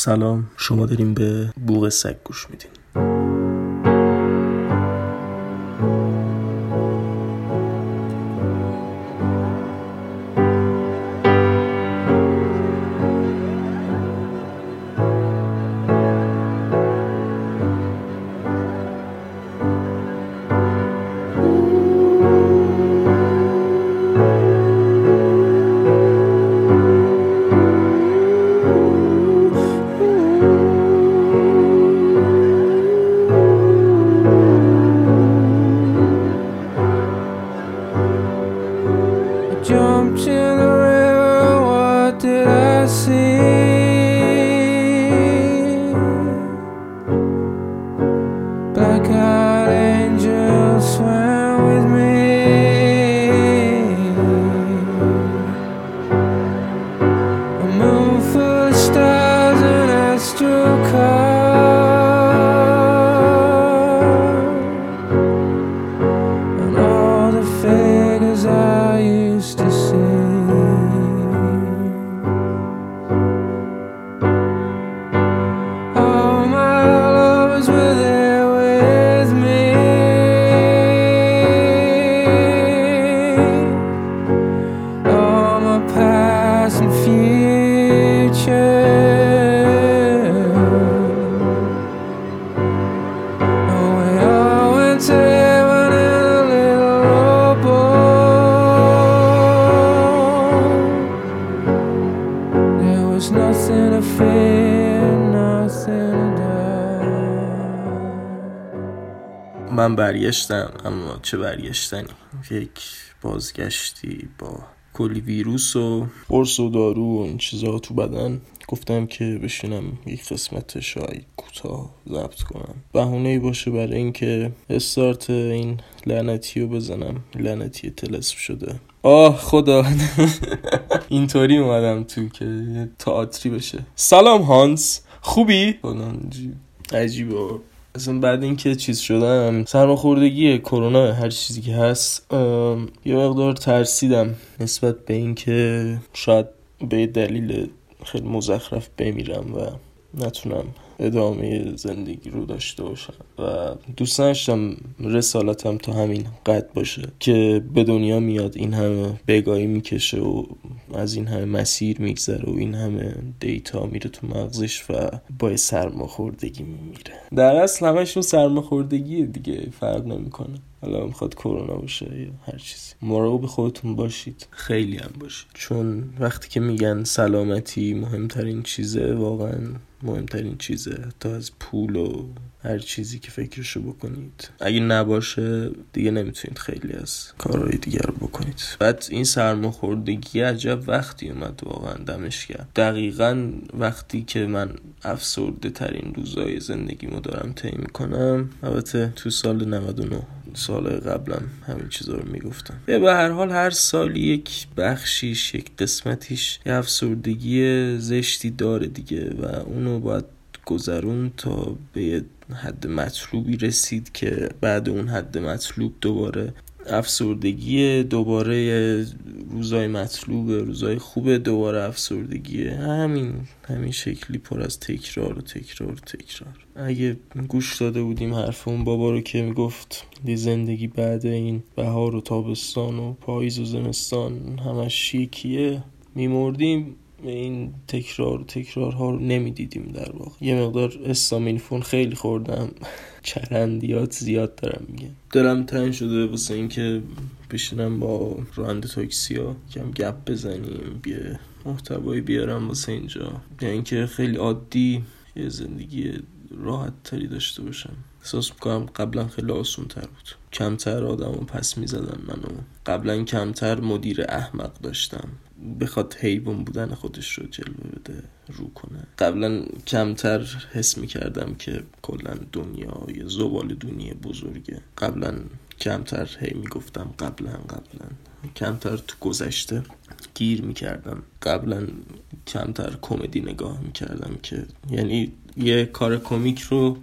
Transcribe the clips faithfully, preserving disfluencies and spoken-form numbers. سلام، شما دارین به بوق سگ گوش میدین. من برگشتم، اما چه برگشتنی، یک بازگشتی با کلی ویروس و قرص و دارو و این چیزها تو بدن. گفتم که بشینم یک قسمت شاید کوتاه ضبط کنم، بهونه‌ای باشه برای اینکه استارت این لعنتی رو بزنم. لعنتی طلسم شده، آه خدا. اینطوری اومدم تو که تئاتری بشه. سلام هانس، خوبی؟ عجیبه. اصلا بعد این که چیز شدم، سرماخوردگی کرونا، هر چیزی که هست، یه مقدار ترسیدم نسبت به این که شاید به دلیل خیلی مزخرف بمیرم و نتونم ادامه زندگی رو داشته باشم و دوست داشتم رسالتم تا همین قد باشه که به دنیا میاد این همه بگاهی میکشه و از این همه مسیر میگذره و این همه دیتا میره تو مغزش و با سرماخوردگی میمیره. در اصل همشون سرماخوردگیه دیگه، فرق نمیکنه حالا میخواد کرونا باشه یا هر چیزی. مراقب خودتون باشید، خیلی هم باشید، چون وقتی که میگن سلامتی مهمترین چیزه، واقعا مهمترین چیزه، حتی از پول و هر چیزی که فکرشو بکنید. اگه نباشه دیگه نمیتونید خیلی از کارهای دیگر رو بکنید. بعد این سرماخوردگی عجب وقتی اومد، واقعا دمش گرم. دقیقاً وقتی که من افسرده ترین روزای زندگیمو دارم طی میکنم. البته تو سال نود و نه، سال قبلم همین چیزا رو میگفتم. به هر حال هر سال یک بخشیش، یک قسمتیش یه افسردگی زشتی داره دیگه و اونو باید گذرون تا به حد مطلوبی رسید که بعد اون حد مطلوب دوباره افسردگی، دوباره روزای مطلوب، روزای خوب، دوباره افسردگی. همین همین شکلی پر از تکرار و تکرار و تکرار. اگه گوش داده بودیم حرف اون بابا رو که میگفت دی زندگی بعد این بهار و تابستان و پاییز و زمستان همش یکیه، میمردیم این تکرار و تکرارها رو نمیدیدیم. در واقع یه مقدار استامینفون خیلی خوردم. چرندیات زیاد دارم میگم، دلم تنگ شده واسه اینکه بشینم با راننده تاکسیا کم گپ بزنیم، یه محتوایی بیارم واسه اینجا، یعنی اینکه خیلی عادی یه زندگی راحت تری داشته باشم. احساس میکنم قبلا خیلی آسون تر بود، کمتر آدم رو پس میزدن، منو قبلا کمتر مدیر احمق داشتم بخواد حیوان بودن خودش رو جلوه بده، رو کنه. قبلا کمتر حس میکردم که کلا دنیا یه زباله دونی بزرگه. قبلا کمتر هی میگفتم قبلا قبلا کمتر تو گذشته گیر میکردم، قبلا کمتر کمدی نگاه میکردم، که یعنی یه کار کمیک رو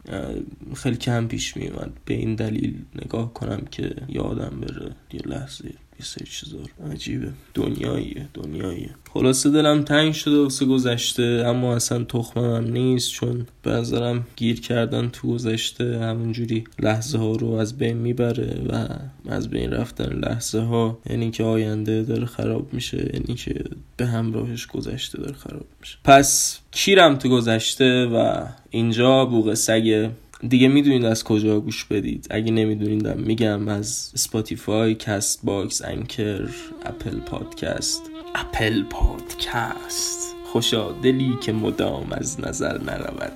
خیلی کم پیش میومد، به این دلیل نگاه کنم که یادم بره یه لحظه یه سری چیزار عجیبه، دنیاییه دنیاییه. خلاصه دلم تنگ شده واسه گذشته، اما اصلا تخمم نیست، چون به نظرم گیر کردن تو گذشته همونجوری لحظه ها رو از بین میبره و از بین رفتن لحظه ها یعنی که آینده داره خراب میشه، یعنی که به همراهش گذشته داره خراب میشه. پس کیرم تو گذشته و اینجا بوق سگ دیگه. میدونید از کجا گوش بدید، اگه نمیدونیدم میگم، از اسپاتیفای، کست باکس، انکر، اپل پادکست. اپل پادکست خوشا دلی که مدام از نظر نرود.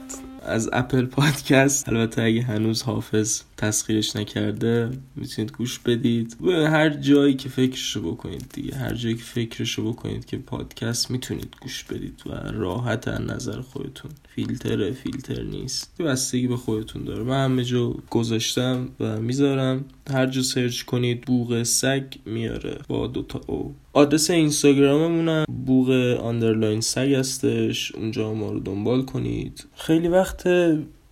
از اپل پادکست، البته اگه هنوز حافظ تسخیرش نکرده میتونید گوش بدید و هر جایی که فکرشو بکنید دیگه، هر جایی که فکرشو بکنید که پادکست میتونید گوش بدید و راحت از نظر خودتون. فیلتره فیلتر نیست، بستگی به خودتون داره. من همه جا گذاشتم و میذارم، هر جا سرچ کنید بوق سگ میاره با دوتا او. آدرس اینستاگراممونم بوق اندرلاین سگ هستش، اونجا ما رو دنبال کنید. خیلی وقت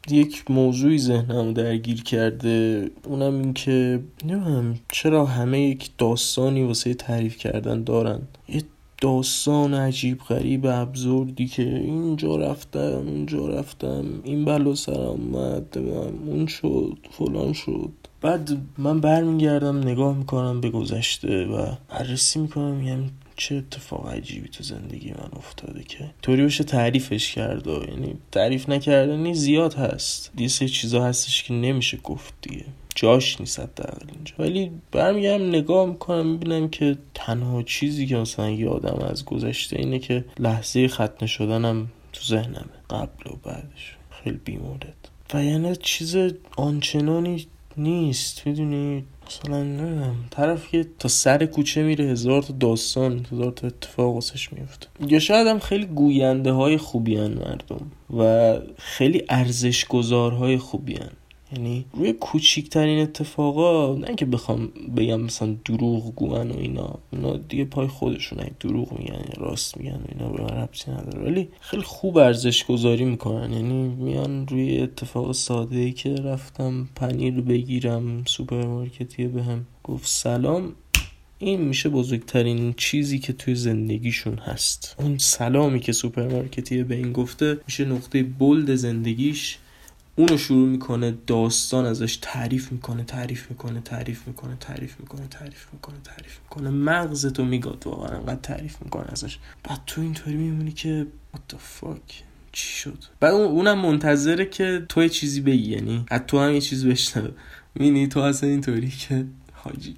یک موضوعی ذهنم درگیر کرده، اونم این که نمیدونم چرا همه یک داستانی واسه تعریف کردن دارن، یه داستان عجیب غریب ابزوردی که اینجا رفتم اونجا رفتم این بلا سرم اومد اون شد فلان شد. بعد من برمیگردم نگاه میکنم به گذشته و بررسی میکنم، میگم چه اتفاق عجیبی تو زندگی من افتاده که طوری بشه تعریفش کرد. یعنی تعریف نکردنی زیاد هست، یه سری چیزا هستش که نمیشه گفت دیگه، جاش نیست حداقل اینجا. ولی برمیگردم نگاه میکنم میبینم که تنها چیزی که مثلا یادم از گذشته اینه که لحظه ختنه شدنم تو ذهنمه، قبل و بعدش خیلی بی‌مدت، و یعنی چیز آنچنانی نیست. میدونی مثلا نمیدونم طرف که تا سر کوچه میره هزار تا داستان هزار تا اتفاق واسش میفته. یا شاید هم خیلی گوینده های خوبی هن مردم و خیلی ارزش گذارهای خوبی هن، یعنی روی کوچیکترین اتفاقا، نه که بخوام بگم مثلا دروغ گوان و اینا، اونا دیگه پای خودشونه، دروغ میگن راست میگن و اینا به من ربطی نداره، ولی خیلی خوب ارزش گذاری میکنن. یعنی میان روی اتفاق ساده ای که رفتم پنیر بگیرم سوپرمارکتی بهم گفت سلام، این میشه بزرگترین چیزی که توی زندگیشون هست. اون سلامی که سوپرمارکتی به این گفته میشه نقطه بولد زندگیش، اونو شروع میکنه داستان ازش تعریف میکنه تعریف میکنه تعریف میکنه تعریف میکنه تعریف میکنه تعریف میکنه مغزتو میگاد واقعا انقدر تعریف میکنه ازش. بعد تو اینطوری میمونی که what the fuck چی شد. بعد اونم منتظره که تو یه چیزی بگی، یعنی از تو هم یه چیز بشنوه. میبینی تو اصلا اینطوری که حاجی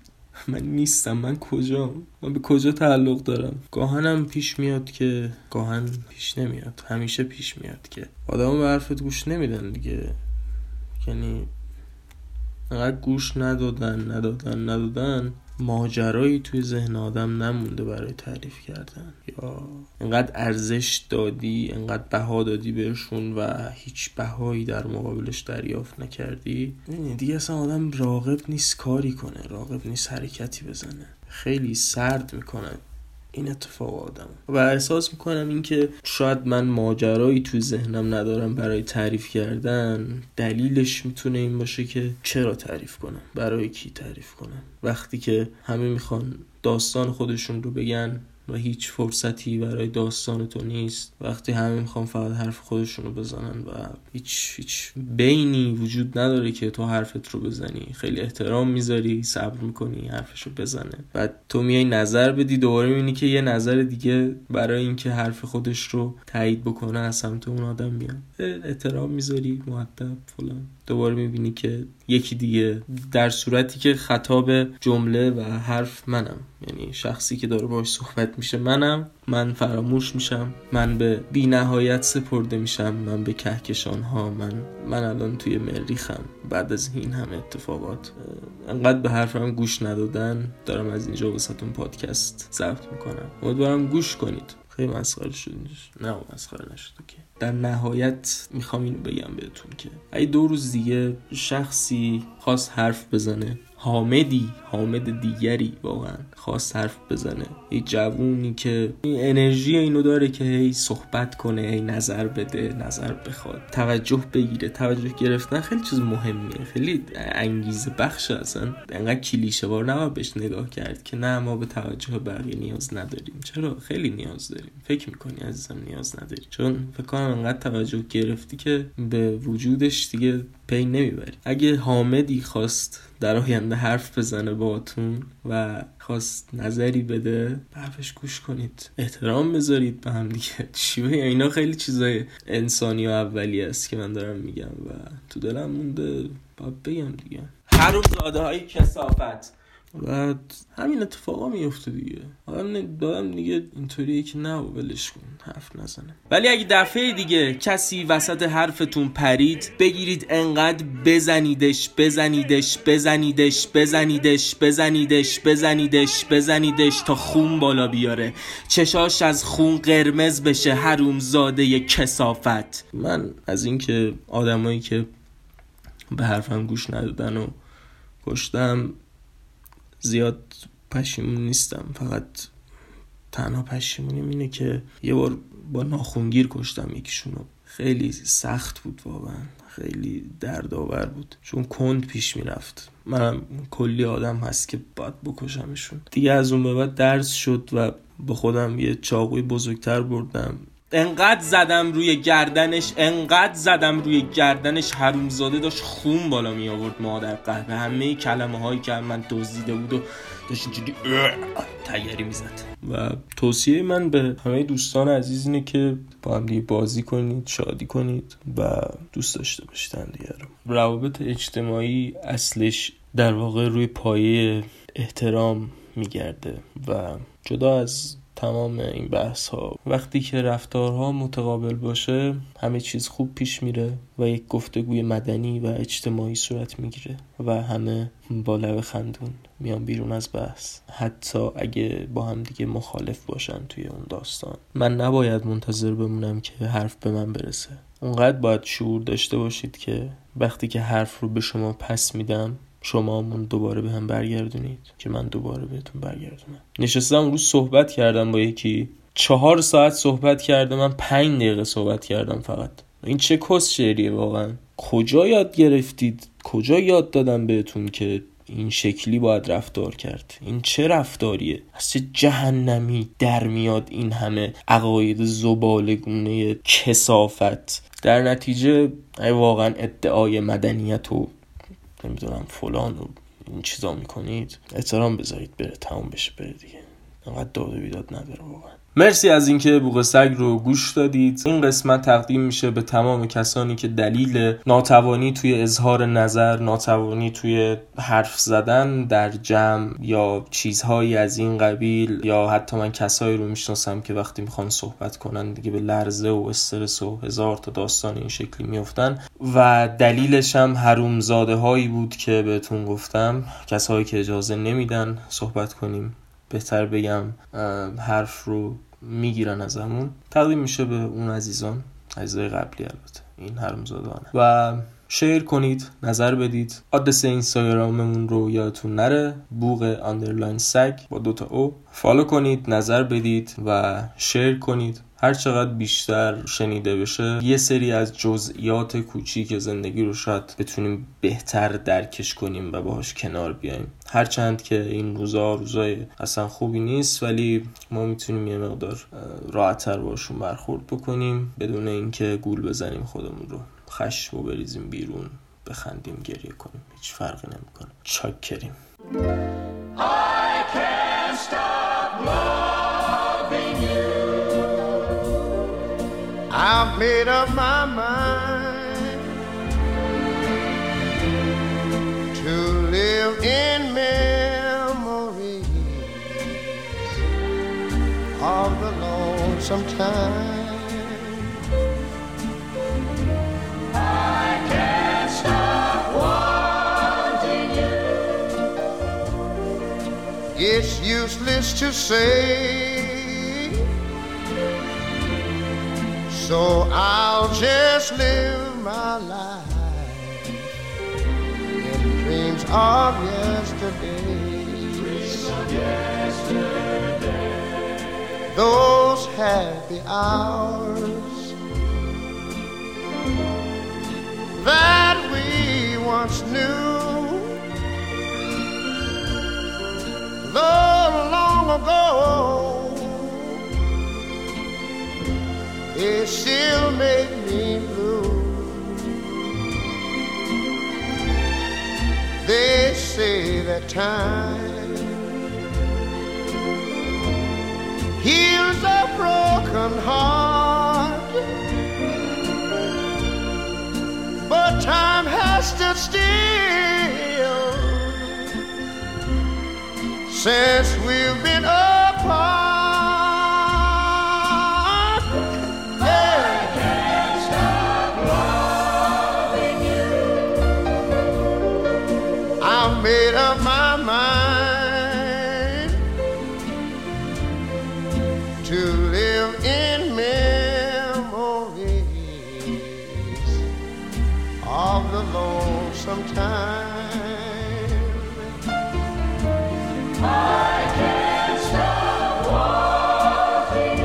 من نیستم، من کجام، من به کجا تعلق دارم. گاهنم پیش میاد که گاهن پیش نمیاد، همیشه پیش میاد که آدم به حرفت گوش نمیدن دیگه، یعنی انقدر گوش ندادن ندادن ندادن ماجرایی توی ذهن آدم نمونده برای تعریف کردن، یا انقدر ارزش دادی انقدر بها دادی بهشون و هیچ بهایی در مقابلش دریافت نکردی. یعنی دیگه اصلا آدم راغب نیست کاری کنه، راغب نیست حرکتی بزنه، خیلی سرد میکنه این اتفاق آدم. و احساس میکنم این که شاید من ماجرایی تو ذهنم ندارم برای تعریف کردن، دلیلش میتونه این باشه که چرا تعریف کنم، برای کی تعریف کنم، وقتی که همه میخوان داستان خودشون رو بگن و هیچ فرصتی برای داستان تو نیست، وقتی همه میخوان فقط حرف خودشون رو بزنن و هیچ هیچ بینی وجود نداره که تو حرفت رو بزنی. خیلی احترام میذاری، صبر میکنی حرفش رو بزنه، بعد تو میای نظر بدی، دوباره میبینی که یه نظر دیگه برای اینکه حرف خودش رو تایید بکنه از سمت اون آدم میاد. احترام میذاری، مؤدب فلان، دوباره میبینی که یکی دیگه، در صورتی که خطاب جمله و حرف منم، یعنی شخصی که داره باهاش صحبت میشه منم، من فراموش میشم، من به بی نهایت سپرده میشم، من به کهکشان ها، من من الان توی مریخم بعد از این همه اتفاقات. انقدر به حرفم گوش ندادن دارم از اینجا واسهتون پادکست ضبط میکنم، امیدوارم گوش کنید. خیلی مسخره شد، نه مسخره نشد که در نهایت میخوام اینو بگم بهتون که اگه دو روز دیگه شخصی خواست حرف بزنه، حامدی حامد دیگری واقعا خواست حرف بزنه، یه جوونی که این انرژی اینو داره که هی صحبت کنه، هی نظر بده، نظر بخواد، توجه بگیره. توجه گرفتن خیلی چیز مهمیه، خیلی انگیزه بخشه. اصلا انقدر کلیشه وار نباید بهش نگاه کرد که نه ما به توجه بقیه نیاز نداریم. چرا؟ خیلی نیاز داریم. فکر میکنی عزیزم نیاز نداری؟ چون فکر کنم انقدر توجه گرفتی که به وجودش دیگه پی نمیبری. اگه حامدی خواست در آینده حرف بزنه باهاتون و خواست نظری بده، بهش گوش کنید، احترام بذارید به هم دیگه. چی بگم، اینا خیلی چیزای انسانی و اولیه است که من دارم میگم و تو دلم مونده باید بگم دیگه. هر روز زاده‌های کثافت و همین اتفاقا میفته دیگه. آدم دادم دیگه اینطوریه که نه ولش کن، حرف نزنه. ولی اگه دفعه دیگه کسی وسط حرفتون پرید، بگیرید انقدر بزنیدش بزنیدش بزنیدش بزنیدش بزنیدش بزنیدش بزنیدش تا خون بالا بیاره، چشاش از خون قرمز بشه، حروم زاده کثافت. من از اینکه آدمایی که به حرفم گوش ندادن و کشتم زیاد پشیمون نیستم. فقط تنها پشیمونیم اینه که یه بار با ناخونگیر کشتم یکیشونو. خیلی سخت بود واقعا، خیلی دردآور بود چون کند پیش میرفت. منم کلی آدم هست که باید بکشمشون دیگه. از اون به بعد درس شد و با خودم یه چاقوی بزرگتر بردم. انقدر زدم روی گردنش، انقدر زدم روی گردنش، حرومزاده داشت خون بالا می آورد. مادر قهوه همه کلمه هایی که من دزدیده بود و داشت اینجوری تیاری می زد. و توصیه من به همه دوستان عزیز اینه که با هم دیگه بازی کنید، شادی کنید و دوست داشته باشید همدیگه رو. روابط اجتماعی اصلش در واقع روی پایه احترام می گرده و جدا از تمام این بحث ها، وقتی که رفتارها متقابل باشه همه چیز خوب پیش میره و یک گفتگوی مدنی و اجتماعی صورت میگیره و همه با لب خندون میان بیرون از بحث، حتی اگه با هم دیگه مخالف باشن توی اون داستان. من نباید منتظر بمونم که حرف به من برسه. اونقدر باید شعور داشته باشید که وقتی که حرف رو به شما پس میدم، شما من دوباره به هم برگردونید که من دوباره بهتون برگردونم. نشستم اون روز صحبت کردم با یکی، چهار ساعت صحبت کردم، من پنج دقیقه صحبت کردم فقط. این چه کس شعریه واقعا. کجا یاد گرفتید؟ کجا یاد دادم بهتون که این شکلی باید رفتار کرد؟ این چه رفتاریه؟ از چه جهنمی در میاد این همه عقاید زبالگونه کثافت؟ در نتیجه واقعا ادعای مدنیت و نمیدونم فلان و این چیزا میکنید. احترام بذارید بره، تموم بشه بره دیگه. انقدر داد و بیداد نداره واقعا. مرسی از اینکه بوق سگ رو گوش دادید. این قسمت تقدیم میشه به تمام کسانی که دلیل ناتوانی توی اظهار نظر، ناتوانی توی حرف زدن در جمع یا چیزهایی از این قبیل، یا حتی من کسایی رو میشناسم که وقتی میخوان صحبت کنن دیگه به لرزه و استرس و هزار تا داستان این شکلی میافتن و دلیلش هم حرومزاده هایی بود که بهتون گفتم، کسایی که اجازه نمیدن صحبت کنیم، بهتر بگم حرف رو میگیرن از همون. تقدیم میشه به اون عزیزان، عزیزای قبلی البته، این حرمزادانه. و شیر کنید، نظر بدید. آدرس اینستاگراممون رو یادتون نره، بوق اندرلاین سگ با دوتا او. فالو کنید، نظر بدید و شیر کنید. هر چقدر بیشتر شنیده بشه یه سری از جزئیات کوچیک زندگی رو شاید بتونیم بهتر درکش کنیم و باهاش کنار بیایم. هرچند که این روزا روزای اصلا خوبی نیست، ولی ما میتونیم یه مقدار راحت‌تر باشون برخورد بکنیم بدون اینکه گول بزنیم خودمون رو، خشم رو بریزیم بیرون، بخندیم، گریه کنیم، هیچ فرقی نمیکنه. چاکریم. I've made up my mind to live in memories of the lonesome time. I can't stop wanting you. It's useless to say, so I'll just live my life in dreams of yesterday. Dreams of yesterday. Those happy hours that we once knew, though long ago, it still made me blue. They say that time heals a broken heart, but time has stood still since we've been apart. Yeah. I can't stop loving you. I've made up my mind to live in memories of the lonesome time. I can't stop loving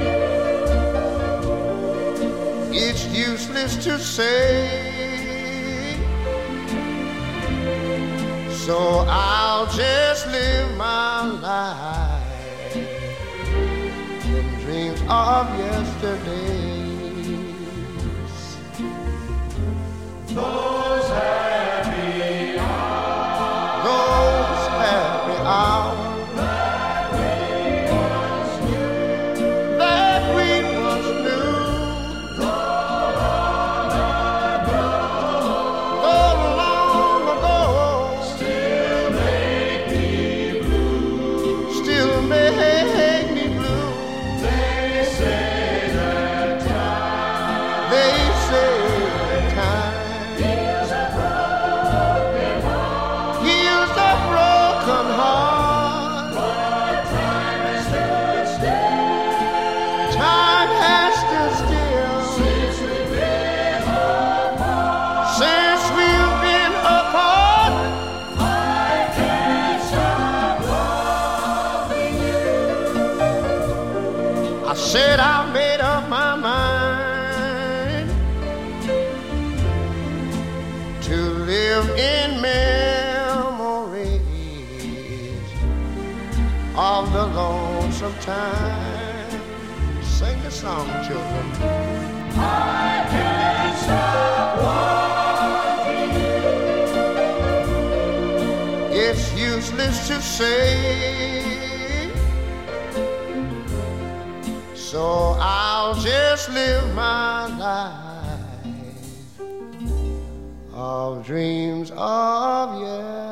you. It's useless to say, so I'll just live my life in dreams of yesterdays. Those happy hours, those happy hours that we once knew, that we once knew, though long ago, still make me blue. Still make me blue. They say that time, they say that time heals a broken heart, heals a broken heart, but time has stood still. Time has stood still since we've been apart. Since we've been apart. I can't stop loving you. I said I made up my mind to live in memories of the lonesome time. Sing the song, children. I can't stop loving you. It's useless to say, so I'll just live my life of dreams of yesterday.